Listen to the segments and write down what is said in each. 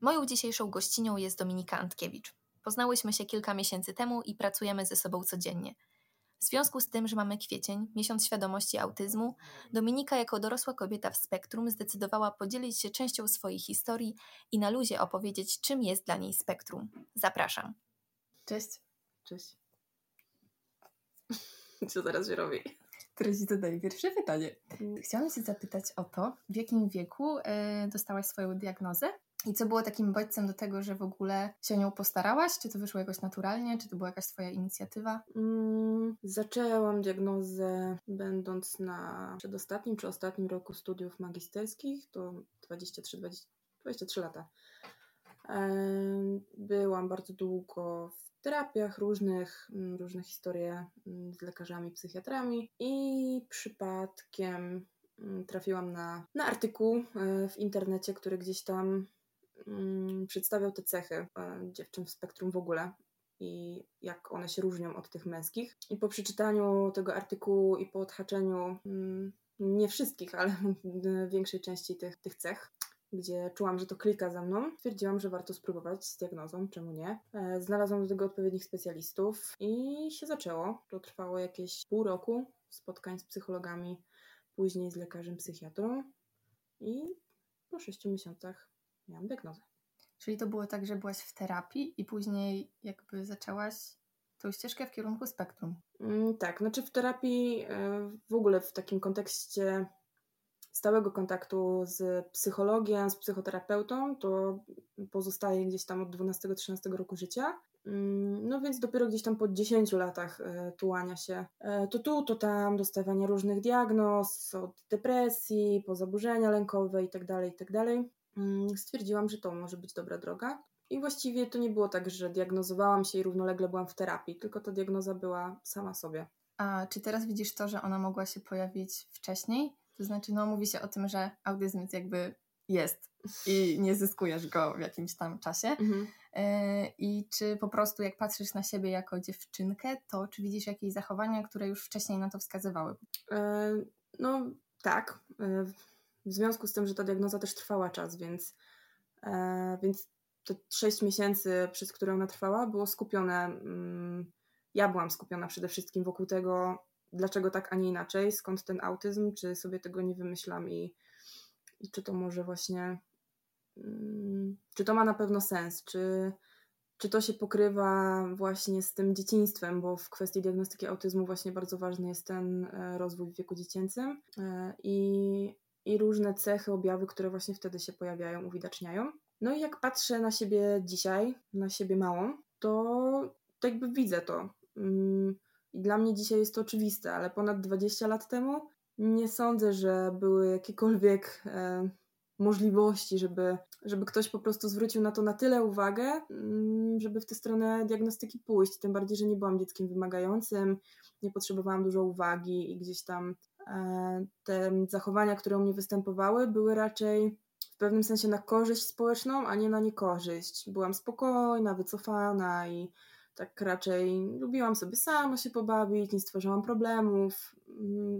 Moją dzisiejszą gościnią jest Dominika Antkiewicz. Poznałyśmy się kilka miesięcy temu i pracujemy ze sobą codziennie. W związku z tym, że mamy kwiecień, miesiąc świadomości autyzmu, Dominika jako dorosła kobieta w spektrum zdecydowała podzielić się częścią swojej historii i na luzie opowiedzieć, czym jest dla niej spektrum. Zapraszam. Cześć. Cześć. Co zaraz się robi? Teraz ci zadaję pierwsze pytanie. Chciałam się zapytać o to, w jakim wieku dostałaś swoją diagnozę i co było takim bodźcem do tego, że w ogóle się o nią postarałaś? Czy to wyszło jakoś naturalnie? Czy to była jakaś twoja inicjatywa? Zaczęłam diagnozę będąc na przedostatnim czy ostatnim roku studiów magisterskich, to 23 lata. Byłam bardzo długo w terapiach różne historie z lekarzami, psychiatrami i przypadkiem trafiłam na artykuł w internecie, który gdzieś tam przedstawiał te cechy dziewczyn w spektrum w ogóle i jak one się różnią od tych męskich. I po przeczytaniu tego artykułu i po odhaczeniu nie wszystkich, ale większej części tych cech, gdzie czułam, że to klika ze mną, stwierdziłam, że warto spróbować z diagnozą, czemu nie. Znalazłam do tego odpowiednich specjalistów i się zaczęło. To trwało jakieś pół roku spotkań z psychologami, później z lekarzem psychiatrą i po 6 miesiącach miałam diagnozę. Czyli to było tak, że byłaś w terapii i później jakby zaczęłaś tą ścieżkę w kierunku spektrum. Tak, znaczy w terapii w ogóle w takim kontekście stałego kontaktu z psychologiem, z psychoterapeutą, to pozostaje gdzieś tam od 12-13 roku życia. No więc dopiero gdzieś tam po 10 latach tułania się to tam, dostawania różnych diagnoz, od depresji, po zaburzenia lękowe itd. Stwierdziłam, że to może być dobra droga. I właściwie to nie było tak, że diagnozowałam się i równolegle byłam w terapii, tylko ta diagnoza była sama sobie. A czy teraz widzisz to, że ona mogła się pojawić wcześniej? To znaczy, mówi się o tym, że autyzm jakby jest i nie zyskujesz go w jakimś tam czasie. Mhm. I czy po prostu jak patrzysz na siebie jako dziewczynkę, to czy widzisz jakieś zachowania, które już wcześniej na to wskazywały? Tak. W związku z tym, że ta diagnoza też trwała czas, więc te 6 miesięcy, przez które ona trwała, było skupione. Ja byłam skupiona przede wszystkim wokół tego, dlaczego tak, a nie inaczej, skąd ten autyzm, czy sobie tego nie wymyślam i czy to może właśnie, czy to ma na pewno sens, czy to się pokrywa właśnie z tym dzieciństwem, bo w kwestii diagnostyki autyzmu właśnie bardzo ważny jest ten rozwój w wieku dziecięcym i różne cechy, objawy, które właśnie wtedy się pojawiają, uwidaczniają. No i jak patrzę na siebie dzisiaj, na siebie małą, to tak jakby widzę to. I dla mnie dzisiaj jest to oczywiste, ale ponad 20 lat temu nie sądzę, że były jakiekolwiek możliwości, żeby ktoś po prostu zwrócił na to na tyle uwagę, żeby w tę stronę diagnostyki pójść. Tym bardziej, że nie byłam dzieckiem wymagającym, nie potrzebowałam dużo uwagi i gdzieś tam te zachowania, które u mnie występowały, były raczej w pewnym sensie na korzyść społeczną, a nie na niekorzyść. Byłam spokojna, wycofana i tak raczej lubiłam sobie sama się pobawić, nie stwarzałam problemów,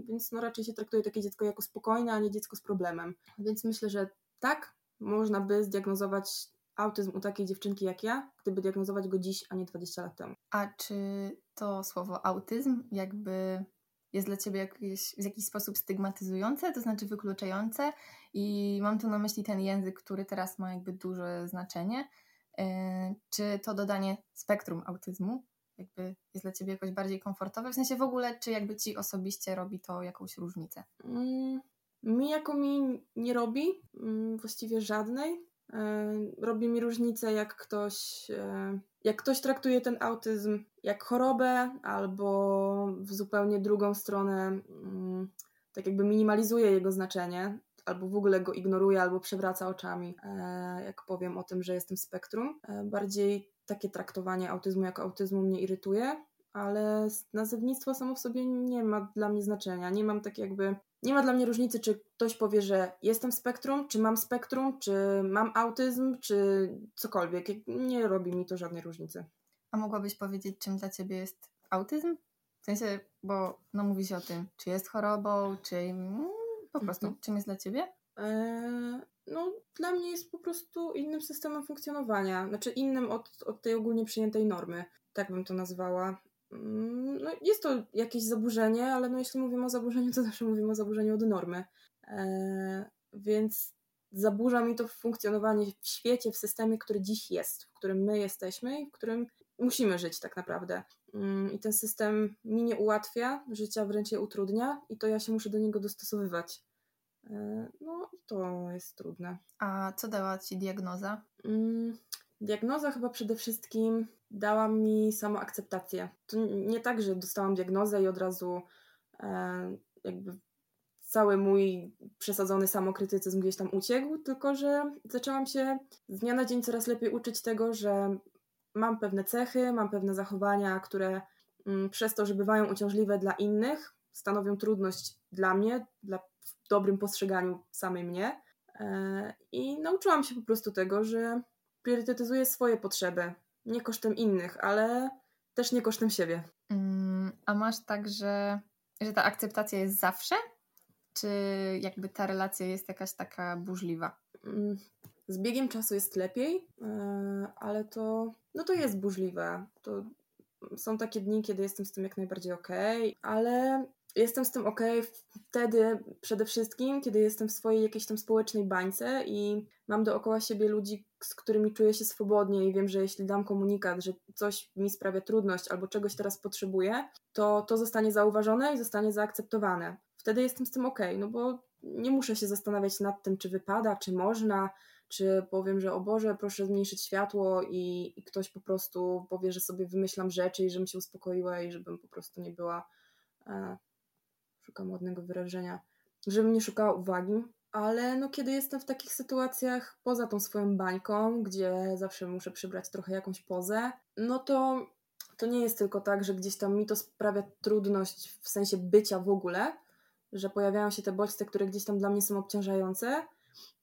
więc raczej się traktuje takie dziecko jako spokojne, a nie dziecko z problemem. Więc myślę, że tak, można by zdiagnozować autyzm u takiej dziewczynki jak ja, gdyby diagnozować go dziś, a nie 20 lat temu. A czy to słowo autyzm jakby jest dla ciebie w jakiś sposób stygmatyzujące, to znaczy wykluczające? I mam tu na myśli ten język, który teraz ma jakby duże znaczenie. Czy to dodanie spektrum autyzmu jakby jest dla ciebie jakoś bardziej komfortowe? W sensie w ogóle, czy jakby ci osobiście robi to jakąś różnicę? Mi nie robi właściwie żadnej. Robi mi różnicę, jak ktoś traktuje ten autyzm jak chorobę albo w zupełnie drugą stronę, tak jakby minimalizuje jego znaczenie. Albo w ogóle go ignoruje, albo przewraca oczami, jak powiem o tym, że jestem spektrum. Bardziej takie traktowanie autyzmu jako autyzmu mnie irytuje, ale nazewnictwo samo w sobie nie ma dla mnie znaczenia. Nie ma dla mnie różnicy, czy ktoś powie, że jestem spektrum, czy mam spektrum, czy mam autyzm, czy cokolwiek. Nie robi mi to żadnej różnicy. A mogłabyś powiedzieć, czym dla ciebie jest autyzm? W sensie, bo mówi się o tym, czy jest chorobą, czy... Po prostu, czym jest dla ciebie? no, dla mnie jest po prostu innym systemem funkcjonowania, znaczy innym od tej ogólnie przyjętej normy, tak bym to nazwała. No, jest to jakieś zaburzenie, ale no, jeśli mówimy o zaburzeniu, to zawsze mówimy o zaburzeniu od normy, więc zaburza mi to funkcjonowanie w świecie, w systemie, który dziś jest, w którym my jesteśmy i w którym musimy żyć tak naprawdę. I ten system mi nie ułatwia życia, wręcz je utrudnia i to ja się muszę do niego dostosowywać. No i to jest trudne. A co dała Ci diagnoza? Diagnoza chyba przede wszystkim dała mi samoakceptację. To nie tak, że dostałam diagnozę i od razu jakby cały mój przesadzony samokrytycyzm gdzieś tam uciekł, tylko że zaczęłam się z dnia na dzień coraz lepiej uczyć tego, że mam pewne cechy, mam pewne zachowania, które przez to, że bywają uciążliwe dla innych, stanowią trudność dla mnie, w dobrym postrzeganiu samej mnie. I nauczyłam się po prostu tego, że priorytetyzuję swoje potrzeby, nie kosztem innych, ale też nie kosztem siebie. A masz tak, że ta akceptacja jest zawsze? Czy jakby ta relacja jest jakaś taka burzliwa? Z biegiem czasu jest lepiej, ale to, no to jest burzliwe. To są takie dni, kiedy jestem z tym jak najbardziej okej, ale jestem z tym okej wtedy przede wszystkim, kiedy jestem w swojej jakiejś tam społecznej bańce i mam dookoła siebie ludzi, z którymi czuję się swobodnie i wiem, że jeśli dam komunikat, że coś mi sprawia trudność albo czegoś teraz potrzebuję, to zostanie zauważone i zostanie zaakceptowane. Wtedy jestem z tym okej, no bo nie muszę się zastanawiać nad tym, czy wypada, czy można, czy powiem, że o Boże, proszę zmniejszyć światło i ktoś po prostu powie, że sobie wymyślam rzeczy i żebym się uspokoiła i żebym po prostu nie była... szukam ładnego wyrażenia, żebym nie szukała uwagi, ale no kiedy jestem w takich sytuacjach poza tą swoją bańką, gdzie zawsze muszę przybrać trochę jakąś pozę, no to nie jest tylko tak, że gdzieś tam mi to sprawia trudność w sensie bycia w ogóle, że pojawiają się te bodźce, które gdzieś tam dla mnie są obciążające,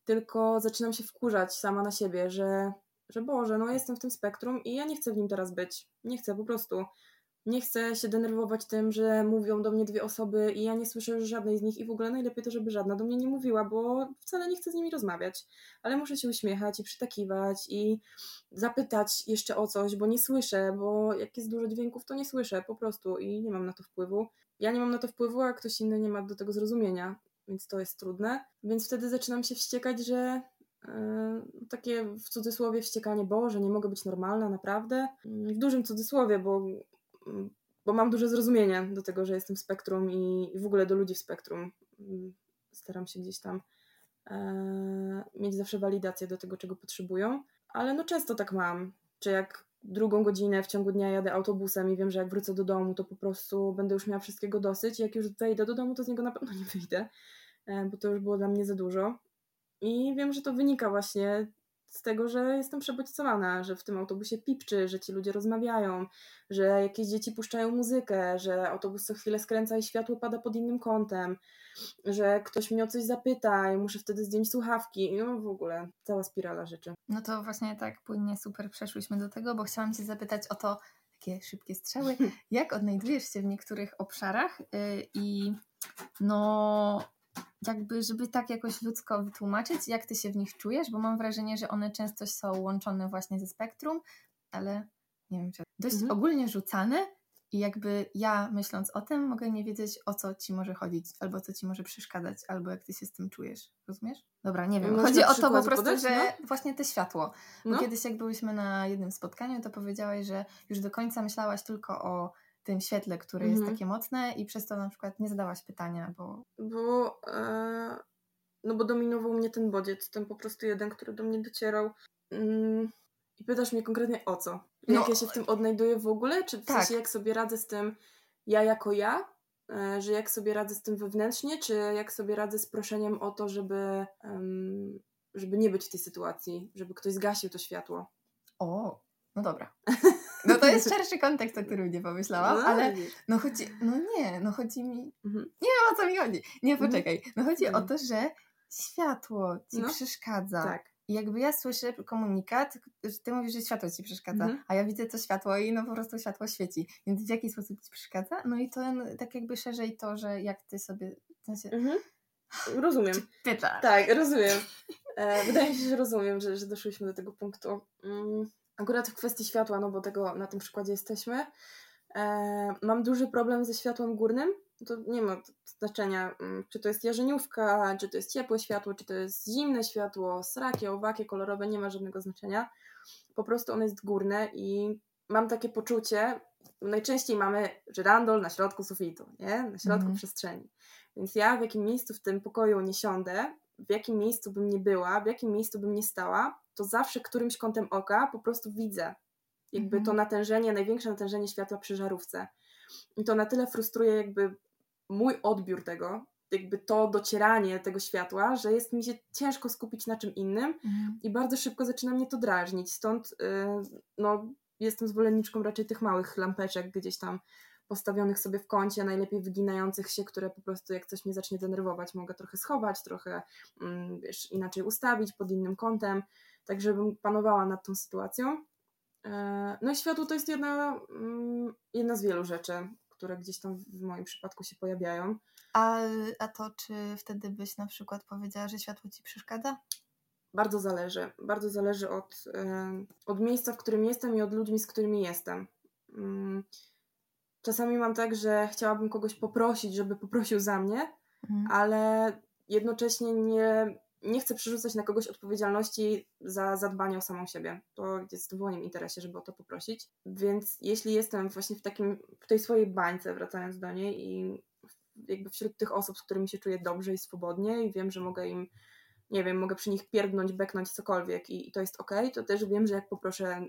tylko zaczynam się wkurzać sama na siebie, że Boże, no jestem w tym spektrum i ja nie chcę w nim teraz być, nie chcę po prostu. Nie chcę się denerwować tym, że mówią do mnie dwie osoby i ja nie słyszę żadnej z nich i w ogóle najlepiej to, żeby żadna do mnie nie mówiła, bo wcale nie chcę z nimi rozmawiać, ale muszę się uśmiechać i przytakiwać i zapytać jeszcze o coś, bo nie słyszę, bo jak jest dużo dźwięków, to nie słyszę po prostu i nie mam na to wpływu. Ja nie mam na to wpływu, a ktoś inny nie ma do tego zrozumienia, więc to jest trudne. Więc wtedy zaczynam się wściekać, że takie w cudzysłowie wściekanie, Boże, nie mogę być normalna, naprawdę. W dużym cudzysłowie, bo mam duże zrozumienie do tego, że jestem w spektrum i w ogóle do ludzi w spektrum. Staram się gdzieś tam mieć zawsze walidację do tego, czego potrzebują, ale no często tak mam, czy jak drugą godzinę w ciągu dnia jadę autobusem i wiem, że jak wrócę do domu, to po prostu będę już miała wszystkiego dosyć, jak już wejdę do domu, to z niego na pewno nie wyjdę, bo to już było dla mnie za dużo i wiem, że to wynika właśnie z tego, że jestem przebodźcowana, że w tym autobusie pipczy, że ci ludzie rozmawiają, że jakieś dzieci puszczają muzykę, że autobus co chwilę skręca i światło pada pod innym kątem, że ktoś mnie o coś zapyta i muszę wtedy zdjąć słuchawki. No w ogóle cała spirala rzeczy. No to właśnie tak płynnie super przeszłyśmy do tego, bo chciałam Cię zapytać o to, takie szybkie strzały, jak odnajdujesz się w niektórych obszarach i no... Jakby, żeby tak jakoś ludzko wytłumaczyć, jak ty się w nich czujesz, bo mam wrażenie, że one często są łączone właśnie ze spektrum, ale nie wiem, czy dość ogólnie rzucane i jakby ja myśląc o tym mogę nie wiedzieć, o co ci może chodzić, albo co ci może przeszkadzać, albo jak ty się z tym czujesz, rozumiesz? Dobra, nie wiem, chodzi o to po prostu, podać, że no? Właśnie to światło, bo kiedyś jak byłyśmy na jednym spotkaniu, to powiedziałaś, że już do końca myślałaś tylko o tym świetle, które jest takie mocne i przez to na przykład nie zadałaś pytania, bo dominował mnie ten bodziec, ten po prostu jeden, który do mnie docierał. I pytasz mnie konkretnie o co? Jak ja się w tym odnajduję w ogóle? Czy w sensie jak sobie radzę z tym ja, że jak sobie radzę z tym wewnętrznie, czy jak sobie radzę z proszeniem o to, żeby nie być w tej sytuacji, żeby ktoś zgasił to światło? O, no dobra. No to jest szerszy kontekst, o którym nie pomyślałam, ale chodzi mi... Nie wiem, o co mi chodzi. Nie, poczekaj. No chodzi o to, że światło ci przeszkadza. Tak. I jakby ja słyszę komunikat, że ty mówisz, że światło ci przeszkadza, a ja widzę to światło i no po prostu światło świeci. Więc w jaki sposób ci przeszkadza? No i to tak jakby szerzej to, że jak ty sobie... Rozumiem. Ty tak. Tak, rozumiem. Wydaje mi się, że rozumiem, że doszliśmy do tego punktu. Akurat w kwestii światła, no bo tego na tym przykładzie jesteśmy. Mam duży problem ze światłem górnym. To nie ma znaczenia, czy to jest jarzeniówka, czy to jest ciepłe światło, czy to jest zimne światło, srakie, owakie, kolorowe, nie ma żadnego znaczenia. Po prostu ono jest górne i mam takie poczucie, najczęściej mamy żyrandol na środku sufitu, nie? Na środku przestrzeni. Więc ja w jakim miejscu w tym pokoju nie siądę, w jakim miejscu bym nie była, w jakim miejscu bym nie stała, to zawsze którymś kątem oka po prostu widzę jakby to natężenie, największe natężenie światła przy żarówce. I to na tyle frustruje jakby mój odbiór tego, jakby to docieranie tego światła, że jest mi się ciężko skupić na czym innym i bardzo szybko zaczyna mnie to drażnić. Stąd no, jestem zwolenniczką raczej tych małych lampeczek gdzieś tam postawionych sobie w kącie, najlepiej wyginających się, które po prostu jak coś mnie zacznie denerwować, mogę trochę schować, trochę wiesz, inaczej ustawić pod innym kątem, tak żebym panowała nad tą sytuacją. No i światło to jest jedna z wielu rzeczy, które gdzieś tam w moim przypadku się pojawiają. A to czy wtedy byś na przykład powiedziała, że światło ci przeszkadza? Bardzo zależy od miejsca, w którym jestem i od ludzi, z którymi jestem. Czasami mam tak, że chciałabym kogoś poprosić, żeby poprosił za mnie, ale jednocześnie nie chcę przerzucać na kogoś odpowiedzialności za zadbanie o samą siebie. To jest w moim interesie, żeby o to poprosić. Więc jeśli jestem właśnie w tej swojej bańce, wracając do niej i jakby wśród tych osób, z którymi się czuję dobrze i swobodnie i wiem, że mogę im, nie wiem, mogę przy nich pierdnąć, beknąć cokolwiek i to jest okej, to też wiem, że jak poproszę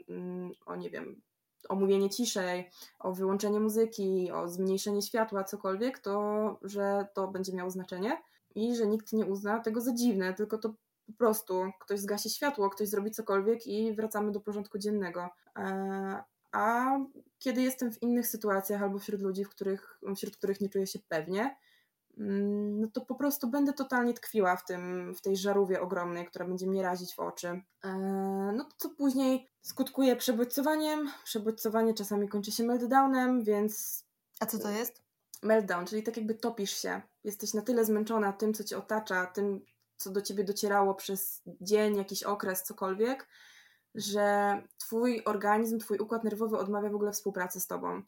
o, nie wiem, omówienie ciszej, o wyłączenie muzyki, o zmniejszenie światła, cokolwiek, to że to będzie miało znaczenie. I że nikt nie uzna tego za dziwne, tylko to po prostu ktoś zgasi światło, ktoś zrobi cokolwiek i wracamy do porządku dziennego. A kiedy jestem w innych sytuacjach albo wśród ludzi, wśród których nie czuję się pewnie, no to po prostu będę totalnie tkwiła w tej żarówie ogromnej, która będzie mnie razić w oczy. No to co później skutkuje przebodźcowaniem. Przebodźcowanie czasami kończy się meltdownem, więc... A co to jest? Meltdown, czyli tak jakby topisz się. Jesteś na tyle zmęczona tym, co cię otacza, tym, co do ciebie docierało przez dzień, jakiś okres, cokolwiek, że twój organizm, twój układ nerwowy odmawia w ogóle współpracy z tobą.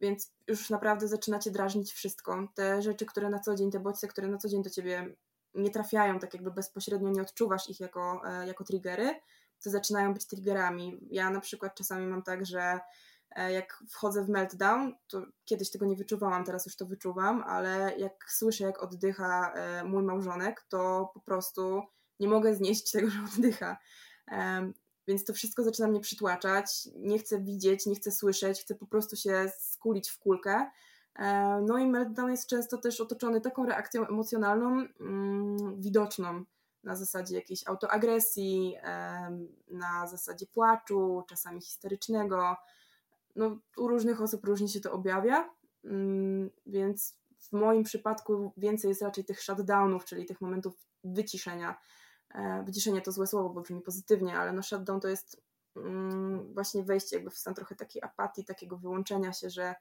Więc już naprawdę zaczyna cię drażnić wszystko. Te rzeczy, które na co dzień, te bodźce, które na co dzień do ciebie nie trafiają, tak jakby bezpośrednio nie odczuwasz ich jako triggery, to zaczynają być triggerami. Ja na przykład czasami mam tak, że jak wchodzę w meltdown, to kiedyś tego nie wyczuwałam, teraz już to wyczuwam, ale jak słyszę, jak oddycha mój małżonek, to po prostu nie mogę znieść tego, że oddycha. Więc to wszystko zaczyna mnie przytłaczać, nie chcę widzieć, nie chcę słyszeć, chcę po prostu się skulić w kulkę. No i meltdown jest często też otoczony taką reakcją emocjonalną, widoczną, na zasadzie jakiejś autoagresji, na zasadzie płaczu, czasami histerycznego. No, u różnych osób różnie się to objawia, więc w moim przypadku więcej jest raczej tych shutdownów, czyli tych momentów wyciszenia. Wyciszenie to złe słowo, bo brzmi pozytywnie, ale no shutdown to jest właśnie wejście jakby w stan trochę takiej apatii, takiego wyłączenia się, że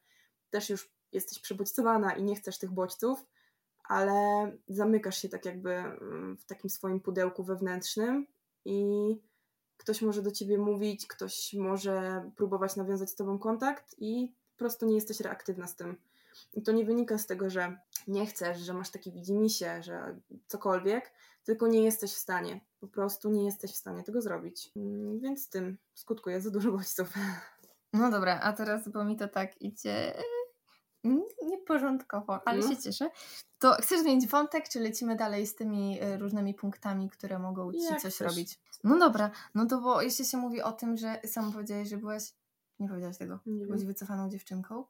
też już jesteś przebodźcowana i nie chcesz tych bodźców, ale zamykasz się tak jakby w takim swoim pudełku wewnętrznym i ktoś może do ciebie mówić, ktoś może próbować nawiązać z tobą kontakt i po prostu nie jesteś reaktywna z tym. I to nie wynika z tego, że nie chcesz, że masz taki widzimisię, że cokolwiek, tylko nie jesteś w stanie. Po prostu nie jesteś w stanie tego zrobić. Więc tym skutkuje za dużo bodźców. No dobra, a teraz, bo mi to tak idzie nieporządkowo, ale się cieszę. To chcesz zmienić wątek, czy lecimy dalej z tymi różnymi punktami, które mogą ci coś robić? No dobra, no to bo jeszcze się mówi o tym, że sam powiedziałaś, że byłaś, nie powiedziałaś tego, byłaś wycofaną dziewczynką.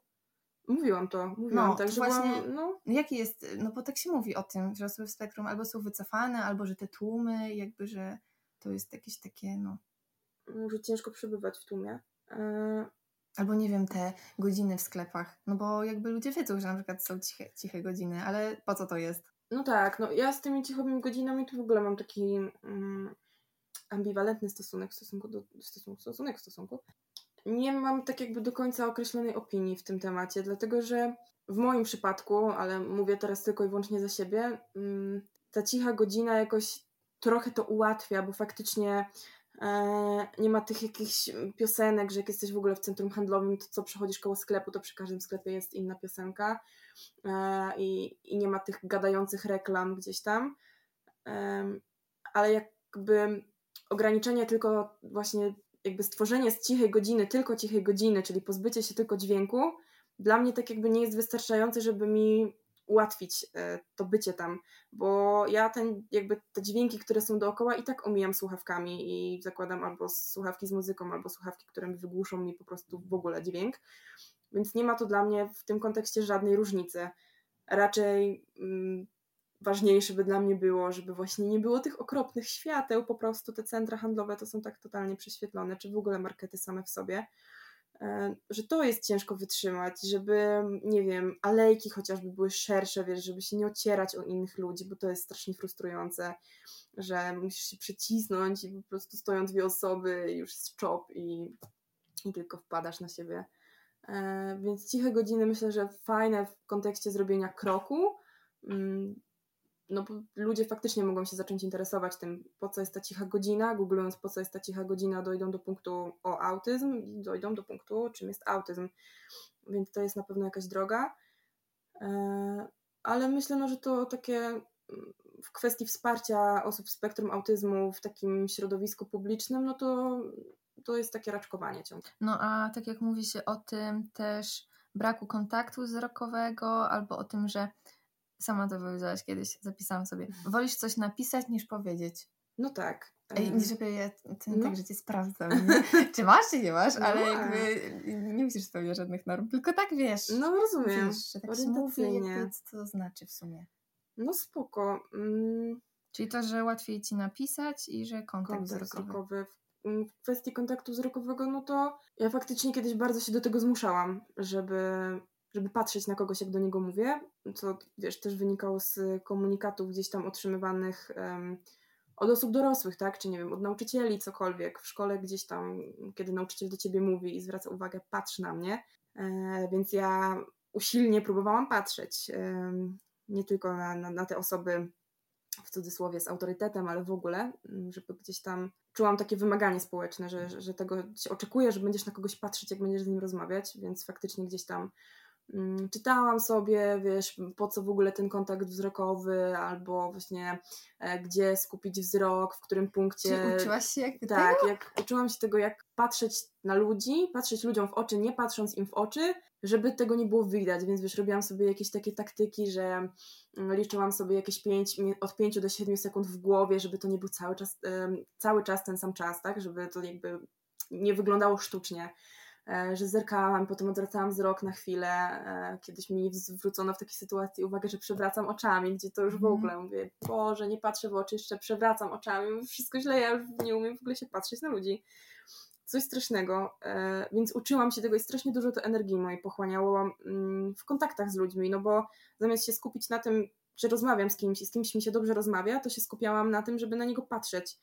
Mówiłam to, no, tak, że właśnie, byłam, no. Jaki jest, no bo tak się mówi o tym, że osoby w spektrum albo są wycofane, albo że te tłumy, jakby, że to jest jakieś takie, no. Może ciężko przebywać w tłumie. Albo nie wiem, te godziny w sklepach, no bo jakby ludzie wiedzą, że na przykład są ciche godziny, ale po co to jest? No tak, no ja z tymi cichowymi godzinami to w ogóle mam taki ambiwalentny stosunek. Nie mam tak jakby do końca określonej opinii w tym temacie, dlatego że w moim przypadku, ale mówię teraz tylko i wyłącznie za siebie, ta cicha godzina jakoś trochę to ułatwia, bo faktycznie nie ma tych jakichś piosenek, że jak jesteś w ogóle w centrum handlowym, to co przechodzisz koło sklepu, to przy każdym sklepie jest inna piosenka i nie ma tych gadających reklam gdzieś tam, ale jakby ograniczenie tylko właśnie jakby stworzenie z cichej godziny, tylko cichej godziny, czyli pozbycie się tylko dźwięku, dla mnie tak jakby nie jest wystarczające, żeby mi ułatwić to bycie tam, bo ja jakby te dźwięki, które są dookoła, i tak omijam słuchawkami i zakładam albo słuchawki z muzyką, albo słuchawki, które wygłuszą mi po prostu w ogóle dźwięk, więc nie ma to dla mnie w tym kontekście żadnej różnicy. Raczej ważniejsze by dla mnie było, żeby właśnie nie było tych okropnych świateł, po prostu te centra handlowe to są tak totalnie prześwietlone, czy w ogóle markety same w sobie, że to jest ciężko wytrzymać, żeby, nie wiem, alejki chociażby były szersze, wiesz, żeby się nie ocierać o innych ludzi, bo to jest strasznie frustrujące, że musisz się przycisnąć i po prostu stoją dwie osoby, już jest czop i tylko wpadasz na siebie. Więc ciche godziny myślę, że fajne w kontekście zrobienia kroku, no bo ludzie faktycznie mogą się zacząć interesować tym, po co jest ta cicha godzina, googlując po co jest ta cicha godzina, dojdą do punktu o autyzm i dojdą do punktu, czym jest autyzm, więc to jest na pewno jakaś droga, ale myślę, że to takie w kwestii wsparcia osób z spektrum autyzmu w takim środowisku publicznym, no to jest takie raczkowanie ciągle. No a tak jak mówi się o tym też braku kontaktu wzrokowego, albo o tym, że sama to powiedziałaś kiedyś, zapisałam sobie. Wolisz coś napisać niż powiedzieć. No tak. Także cię sprawdzam. Czy masz, czy nie masz, ale jakby nie musisz spełniać żadnych norm, tylko tak wiesz. No rozumiem. Wiesz, że tak się mówi, co to znaczy w sumie. No spoko. Czyli to, że łatwiej ci napisać i że kontakt wzrokowy. W kwestii kontaktu wzrokowego, no to ja faktycznie kiedyś bardzo się do tego zmuszałam, żeby patrzeć na kogoś, jak do niego mówię, co wiesz, też wynikało z komunikatów gdzieś tam otrzymywanych od osób dorosłych, tak, czy nie wiem, od nauczycieli, cokolwiek, w szkole gdzieś tam, kiedy nauczyciel do ciebie mówi i zwraca uwagę, patrz na mnie, więc ja usilnie próbowałam patrzeć, nie tylko na te osoby w cudzysłowie z autorytetem, ale w ogóle, żeby gdzieś tam czułam takie wymaganie społeczne, że tego się oczekuje, że będziesz na kogoś patrzeć, jak będziesz z nim rozmawiać, więc faktycznie gdzieś tam czytałam sobie, wiesz, po co w ogóle ten kontakt wzrokowy, albo właśnie gdzie skupić wzrok, w którym punkcie. Czy uczyłaś się jakby tego? Tak, uczyłam się tego, jak patrzeć na ludzi, patrzeć ludziom w oczy, nie patrząc im w oczy, żeby tego nie było widać, więc wiesz, robiłam sobie jakieś takie taktyki, że liczyłam sobie jakieś od 5 do 7 sekund w głowie, żeby to nie był cały czas ten sam czas, tak, żeby to jakby nie wyglądało sztucznie, że zerkałam, potem odwracałam wzrok na chwilę. Kiedyś mi zwrócono w takiej sytuacji uwagę, że przewracam oczami, gdzie to już w ogóle mówię, Boże, nie patrzę w oczy, jeszcze przewracam oczami, wszystko źle, ja już nie umiem w ogóle się patrzeć na ludzi. Coś strasznego, więc uczyłam się tego i strasznie dużo to energii mojej pochłaniało w kontaktach z ludźmi, no bo zamiast się skupić na tym, że rozmawiam z kimś i z kimś mi się dobrze rozmawia, to się skupiałam na tym, żeby na niego patrzeć,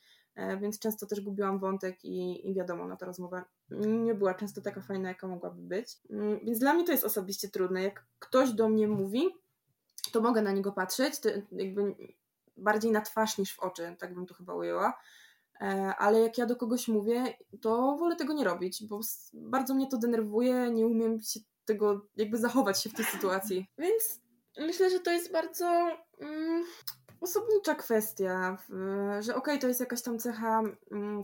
więc często też gubiłam wątek i wiadomo, ta rozmowa nie była często taka fajna, jaka mogłaby być, więc dla mnie to jest osobiście trudne. Jak ktoś do mnie mówi, to mogę na niego patrzeć, to jakby bardziej na twarz niż w oczy, tak bym to chyba ujęła, ale jak ja do kogoś mówię, to wolę tego nie robić, bo bardzo mnie to denerwuje, nie umiem się tego, jakby zachować się w tej sytuacji, więc myślę, że to jest bardzo osobnicza kwestia, że okej, to jest jakaś tam cecha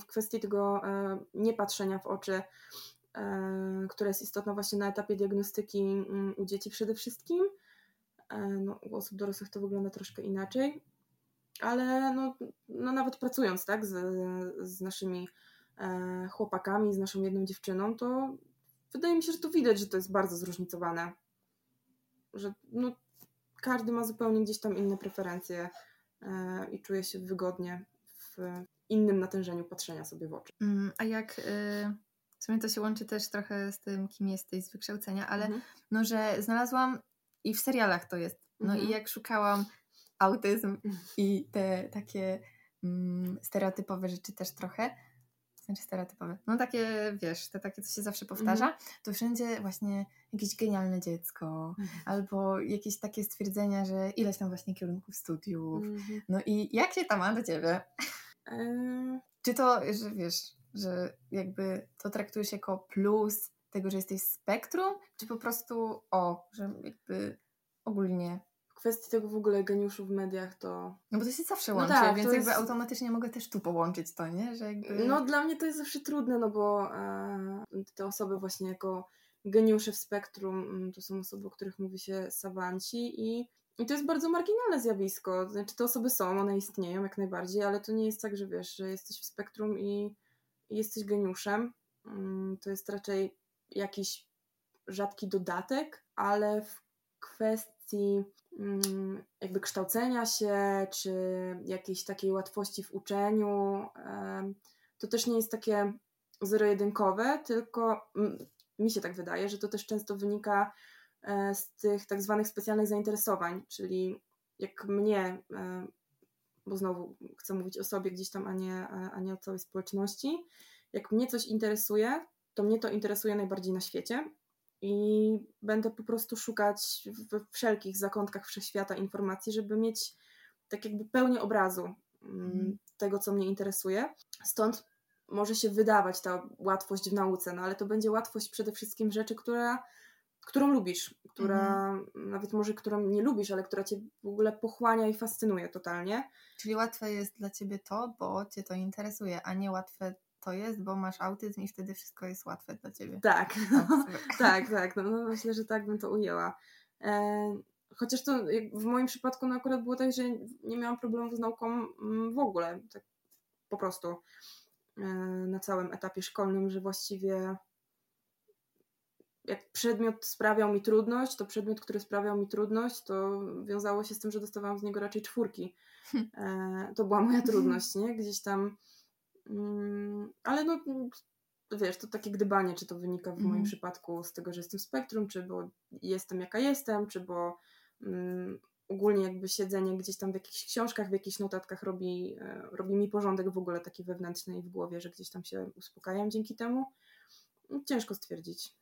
w kwestii tego niepatrzenia w oczy, która jest istotna właśnie na etapie diagnostyki u dzieci przede wszystkim. No, u osób dorosłych to wygląda troszkę inaczej, ale no nawet pracując tak z naszymi chłopakami, z naszą jedną dziewczyną, to wydaje mi się, że to widać, że to jest bardzo zróżnicowane, że każdy ma zupełnie gdzieś tam inne preferencje i czuje się wygodnie w innym natężeniu patrzenia sobie w oczy. A jak w sumie to się łączy też trochę z tym, kim jesteś z wykształcenia, ale że znalazłam i w serialach to jest, i jak szukałam autyzm i te takie stereotypowe rzeczy też trochę, znaczy stereotypowe, no takie, wiesz, te takie, co się zawsze powtarza, to wszędzie właśnie jakieś genialne dziecko, albo jakieś takie stwierdzenia, że ileś tam właśnie kierunków studiów, no i jak się to ma do ciebie? Czy to, że wiesz, że jakby to traktujesz jako plus tego, że jesteś z spektrum, czy po prostu że jakby ogólnie? W kwestii tego w ogóle geniuszu w mediach to... No bo to się zawsze łączy, tak, więc jakby automatycznie mogę też tu połączyć to, nie? Że jakby... No dla mnie to jest zawsze trudne, no bo te osoby właśnie jako geniusze w spektrum to są osoby, o których mówi się savanci i to jest bardzo marginalne zjawisko. Znaczy te osoby są, one istnieją jak najbardziej, ale to nie jest tak, że wiesz, że jesteś w spektrum i jesteś geniuszem. To jest raczej jakiś rzadki dodatek, ale w kwestii jakby kształcenia się, czy jakiejś takiej łatwości w uczeniu, to też nie jest takie zero-jedynkowe, tylko mi się tak wydaje, że to też często wynika z tych tak zwanych specjalnych zainteresowań, czyli jak mnie, bo znowu chcę mówić o sobie gdzieś tam, a nie o całej społeczności, jak mnie coś interesuje, to mnie to interesuje najbardziej na świecie i będę po prostu szukać we wszelkich zakątkach wszechświata informacji, żeby mieć tak jakby pełnię obrazu tego, co mnie interesuje. Stąd może się wydawać ta łatwość w nauce, no ale to będzie łatwość przede wszystkim rzeczy, którą lubisz, która nawet może którą nie lubisz, ale która cię w ogóle pochłania i fascynuje totalnie. Czyli łatwe jest dla ciebie to, bo cię to interesuje, a nie łatwe to jest, bo masz autyzm i wtedy wszystko jest łatwe dla ciebie. Tak, tak. No, myślę, że tak bym to ujęła. Chociaż to w moim przypadku no, akurat było tak, że nie miałam problemów z nauką w ogóle. Tak po prostu na całym etapie szkolnym, że właściwie jak przedmiot sprawiał mi trudność, to przedmiot, który sprawiał mi trudność, to wiązało się z tym, że dostawałam z niego raczej 4. To była moja trudność, nie? Gdzieś tam. Ale no wiesz, to takie gdybanie, czy to wynika w moim przypadku z tego, że jestem spektrum, czy bo jestem jaka jestem, czy bo ogólnie jakby siedzenie gdzieś tam w jakichś książkach, w jakichś notatkach robi mi porządek w ogóle taki wewnętrzny i w głowie, że gdzieś tam się uspokajam dzięki temu. Ciężko stwierdzić.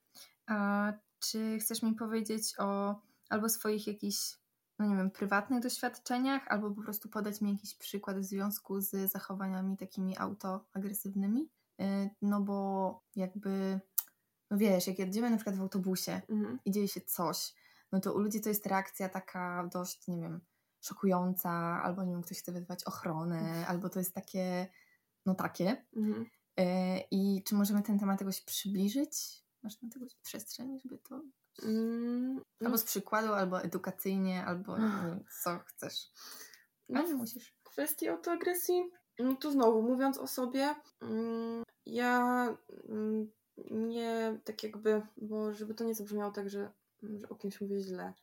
A czy chcesz mi powiedzieć o albo swoich jakichś, no nie wiem, prywatnych doświadczeniach, albo po prostu podać mi jakiś przykład w związku z zachowaniami takimi autoagresywnymi? No bo jakby, no wiesz, jak jedziemy na przykład w autobusie i dzieje się coś, no to u ludzi to jest reakcja taka dość, nie wiem, szokująca, albo nie wiem, ktoś chce wezwać ochronę, albo to jest takie, no takie. I czy możemy ten temat jakoś przybliżyć? Masz na tego przestrzeń, żeby to... Albo z przykładu, albo edukacyjnie, albo co chcesz. Ale nie musisz. W kwestii autoagresji, no to znowu mówiąc o sobie, ja nie tak jakby, bo żeby to nie zabrzmiało tak, że o kimś mówię źle,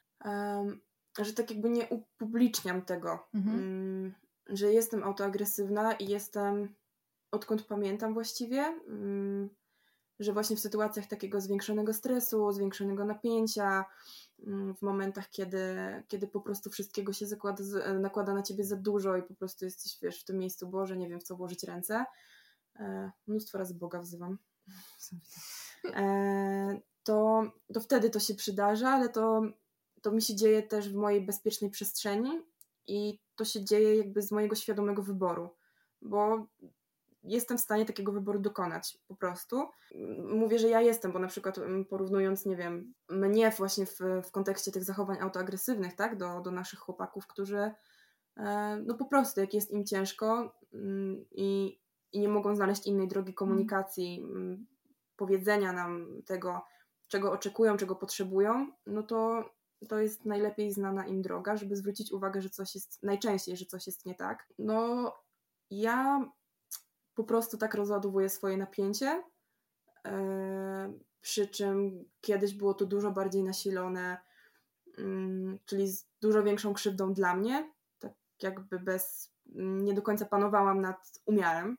że tak jakby nie upubliczniam tego, że jestem autoagresywna i jestem, odkąd pamiętam właściwie, że właśnie w sytuacjach takiego zwiększonego stresu, zwiększonego napięcia, w momentach, kiedy po prostu wszystkiego się nakłada na ciebie za dużo i po prostu jesteś, wiesz, w tym miejscu, Boże, nie wiem, w co włożyć ręce. Mnóstwo razy Boga wzywam. To wtedy to się przydarza, ale to mi się dzieje też w mojej bezpiecznej przestrzeni i to się dzieje jakby z mojego świadomego wyboru, bo jestem w stanie takiego wyboru dokonać po prostu. Mówię, że ja jestem, bo na przykład porównując, nie wiem, mnie właśnie w kontekście tych zachowań autoagresywnych, tak, do naszych chłopaków, którzy no po prostu, jak jest im ciężko i nie mogą znaleźć innej drogi komunikacji, powiedzenia nam tego, czego oczekują, czego potrzebują, no to jest najlepiej znana im droga, żeby zwrócić uwagę, że coś jest, najczęściej, że coś jest nie tak. No ja po prostu tak rozładowuje swoje napięcie, przy czym kiedyś było to dużo bardziej nasilone, czyli z dużo większą krzywdą dla mnie, tak jakby nie do końca panowałam nad umiarem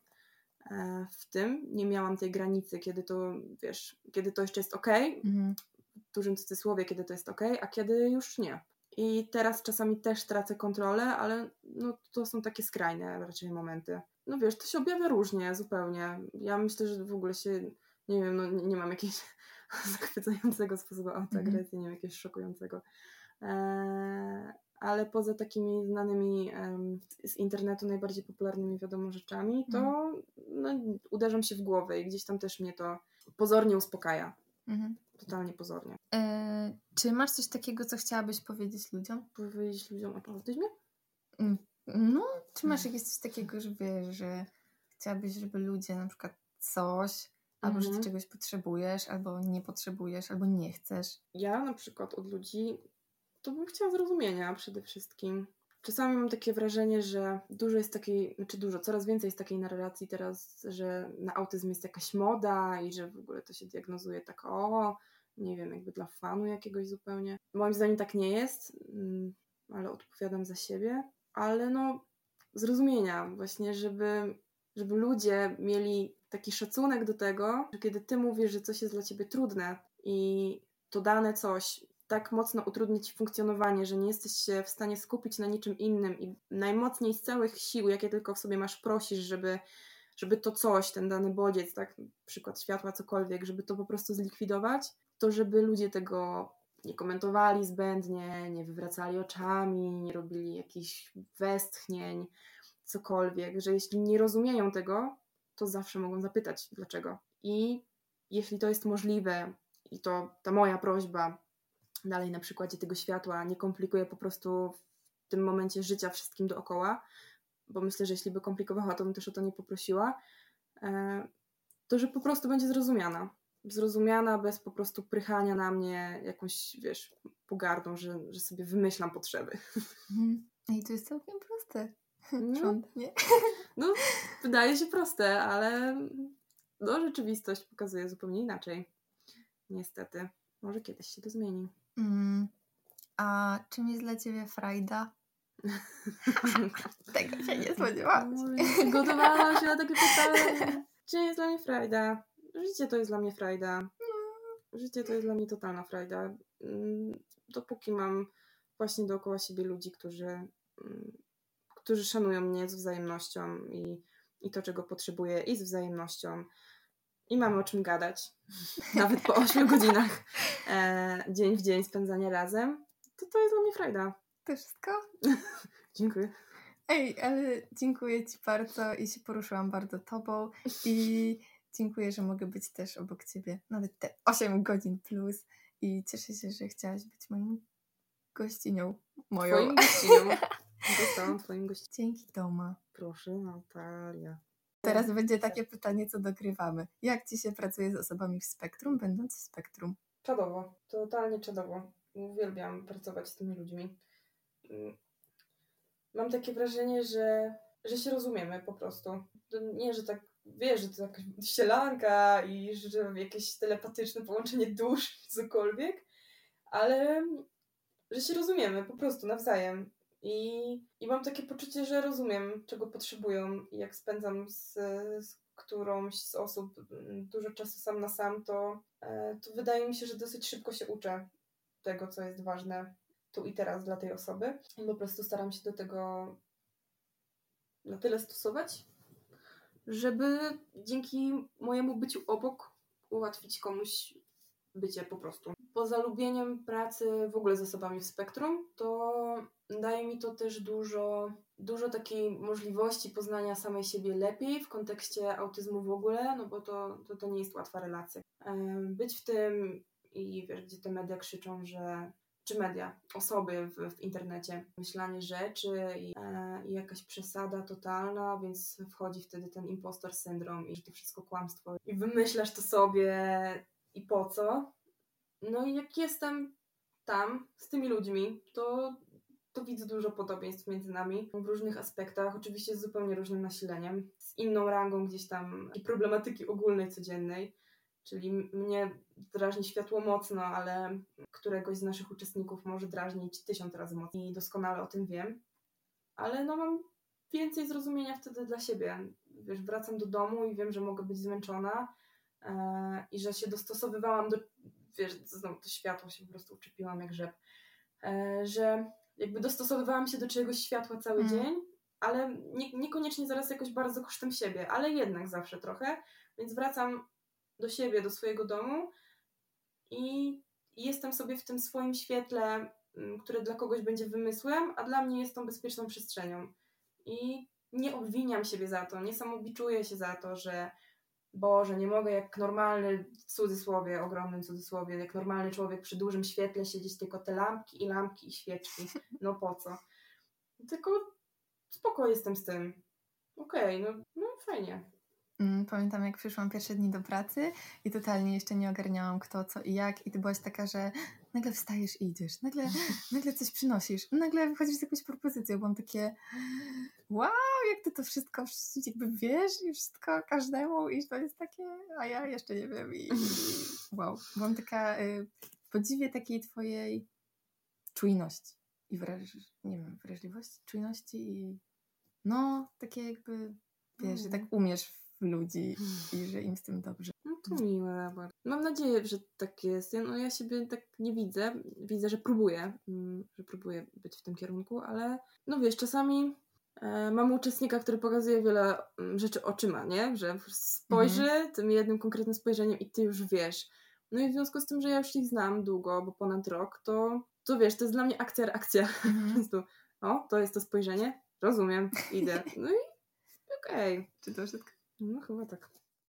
w tym, nie miałam tej granicy, kiedy to, wiesz, kiedy to jeszcze jest okej, w dużym cudzysłowie, kiedy to jest okej, a kiedy już nie. I teraz czasami też tracę kontrolę, ale no, to są takie skrajne raczej momenty. no wiesz, to się objawia różnie zupełnie. Ja myślę, że w ogóle się, nie wiem, no nie mam jakiegoś zachwycającego sposobu autoagresji, nie wiem, jakiegoś szokującego. Ale poza takimi znanymi z internetu najbardziej popularnymi wiadomo rzeczami, to no, uderzam się w głowę i gdzieś tam też mnie to pozornie uspokaja. Totalnie pozornie. Czy masz coś takiego, co chciałabyś powiedzieć ludziom? Powiedzieć ludziom o autyzmie? No, czy masz jakieś coś takiego, że chciałabyś, żeby ludzie na przykład coś, albo że ty czegoś potrzebujesz, albo nie potrzebujesz, albo nie chcesz? Ja na przykład od ludzi to bym chciała zrozumienia przede wszystkim. Czasami mam takie wrażenie, że dużo jest takiej, coraz więcej jest takiej narracji teraz, że na autyzm jest jakaś moda i że w ogóle to się diagnozuje tak nie wiem, jakby dla fanu jakiegoś zupełnie. Moim zdaniem tak nie jest, ale odpowiadam za siebie. Ale no, zrozumienia właśnie, żeby ludzie mieli taki szacunek do tego, że kiedy ty mówisz, że coś jest dla ciebie trudne i to dane coś tak mocno utrudnia ci funkcjonowanie, że nie jesteś się w stanie skupić na niczym innym i najmocniej z całych sił, jakie tylko w sobie masz, prosisz, żeby to coś, ten dany bodziec, tak, przykład światła, cokolwiek, żeby to po prostu zlikwidować, to żeby ludzie tego nie komentowali zbędnie, nie wywracali oczami, nie robili jakichś westchnień, cokolwiek, że jeśli nie rozumieją tego, to zawsze mogą zapytać dlaczego. I jeśli to jest możliwe i to ta moja prośba dalej na przykładzie tego światła nie komplikuje po prostu w tym momencie życia wszystkim dookoła, bo myślę, że jeśli by komplikowała, to bym też o to nie poprosiła, to że po prostu będzie zrozumiana bez po prostu prychania na mnie jakąś, wiesz, pogardą, że sobie wymyślam potrzeby. I to jest całkiem proste. No, wydaje się proste, ale no, rzeczywistość pokazuje zupełnie inaczej. Niestety. Może kiedyś się to zmieni. A czym jest dla ciebie frajda? Tego się nie spodziewałam. Gotowałam się na takie pytanie. Czym jest dla mnie frajda? Życie to jest dla mnie frajda. Życie to jest dla mnie totalna frajda. Dopóki mam właśnie dookoła siebie ludzi, którzy szanują mnie z wzajemnością i to, czego potrzebuję, i z wzajemnością. I mamy o czym gadać. Nawet po 8 godzinach dzień w dzień spędzania razem. To jest dla mnie frajda. To wszystko? Dziękuję. Ej, ale dziękuję ci bardzo i się poruszyłam bardzo tobą i dziękuję, że mogę być też obok ciebie. Nawet te 8 godzin plus i cieszę się, że chciałaś być moim gościnią. Twoim gościnią. Zostałam twoim gościnią. Dzięki, Toma. Proszę, Natalia. Teraz będzie takie pytanie, co dogrywamy. Jak ci się pracuje z osobami w spektrum, będąc w spektrum? Czadowo. Totalnie czadowo. Uwielbiam pracować z tymi ludźmi. Mam takie wrażenie, że się rozumiemy po prostu. Nie, że tak, wiesz, że to jakaś sielanka i że jakieś telepatyczne połączenie dusz, cokolwiek, ale że się rozumiemy po prostu nawzajem. I mam takie poczucie, że rozumiem, czego potrzebują. I jak spędzam z którąś z osób dużo czasu sam na sam, to wydaje mi się, że dosyć szybko się uczę tego, co jest ważne tu i teraz dla tej osoby. I po prostu staram się do tego na tyle stosować, żeby dzięki mojemu byciu obok ułatwić komuś bycie po prostu. Poza lubieniem pracy w ogóle z osobami w spektrum, to daje mi to też dużo takiej możliwości poznania samej siebie lepiej w kontekście autyzmu w ogóle, no bo to nie jest łatwa relacja. Być w tym i wiesz, gdzie te media krzyczą, osoby w internecie, myślanie rzeczy i jakaś przesada totalna, więc wchodzi wtedy ten impostor syndrom i że to wszystko kłamstwo i wymyślasz to sobie i po co. No i jak jestem tam z tymi ludźmi, to widzę dużo podobieństw między nami w różnych aspektach, oczywiście z zupełnie różnym nasileniem, z inną rangą gdzieś tam i problematyki ogólnej, codziennej, czyli mnie drażni światło mocno, ale któregoś z naszych uczestników może drażnić 1000 razy mocniej i doskonale o tym wiem, ale no mam więcej zrozumienia wtedy dla siebie, wiesz, wracam do domu i wiem, że mogę być zmęczona i że się dostosowywałam do, wiesz, znowu to światło się po prostu uczepiłam jak rzep, że jakby dostosowywałam się do czyjegoś światła cały dzień ale niekoniecznie zaraz jakoś bardzo kosztem siebie, ale jednak zawsze trochę, więc wracam do siebie, do swojego domu i jestem sobie w tym swoim świetle, które dla kogoś będzie wymysłem, a dla mnie jest tą bezpieczną przestrzenią. I nie obwiniam siebie za to, nie samobiczuję się za to, że Boże, nie mogę jak normalny, w cudzysłowie, ogromnym cudzysłowie, jak normalny człowiek przy dużym świetle siedzieć, tylko te lampki i świeczki, no po co? Tylko spoko jestem z tym. Okej, no fajnie. Pamiętam, jak przyszłam pierwsze dni do pracy i totalnie jeszcze nie ogarniałam kto, co i jak, i ty byłaś taka, że nagle wstajesz i idziesz, nagle coś przynosisz, nagle wychodzisz z jakąś propozycją. Byłam takie wow, jak ty to wszystko jakby wiesz i wszystko każdemu, i to jest takie, a ja jeszcze nie wiem i wow. Byłam taka podziwię takiej twojej czujności i wrażliwości, czujności i no, takie jakby wiesz, że tak umiesz ludzi i że im z tym dobrze. No to miłe bardzo. Mam nadzieję, że tak jest. No ja siebie tak nie widzę. Widzę, że próbuję być w tym kierunku, ale no wiesz, czasami mamy uczestnika, który pokazuje wiele rzeczy oczyma, nie? Że po prostu spojrzy tym jednym konkretnym spojrzeniem i ty już wiesz. No i w związku z tym, że ja już ich znam długo, bo ponad rok, to wiesz, to jest dla mnie akcja. Po prostu, to jest to spojrzenie, rozumiem, idę. No i okej. Czy to wszystko? No chyba tak.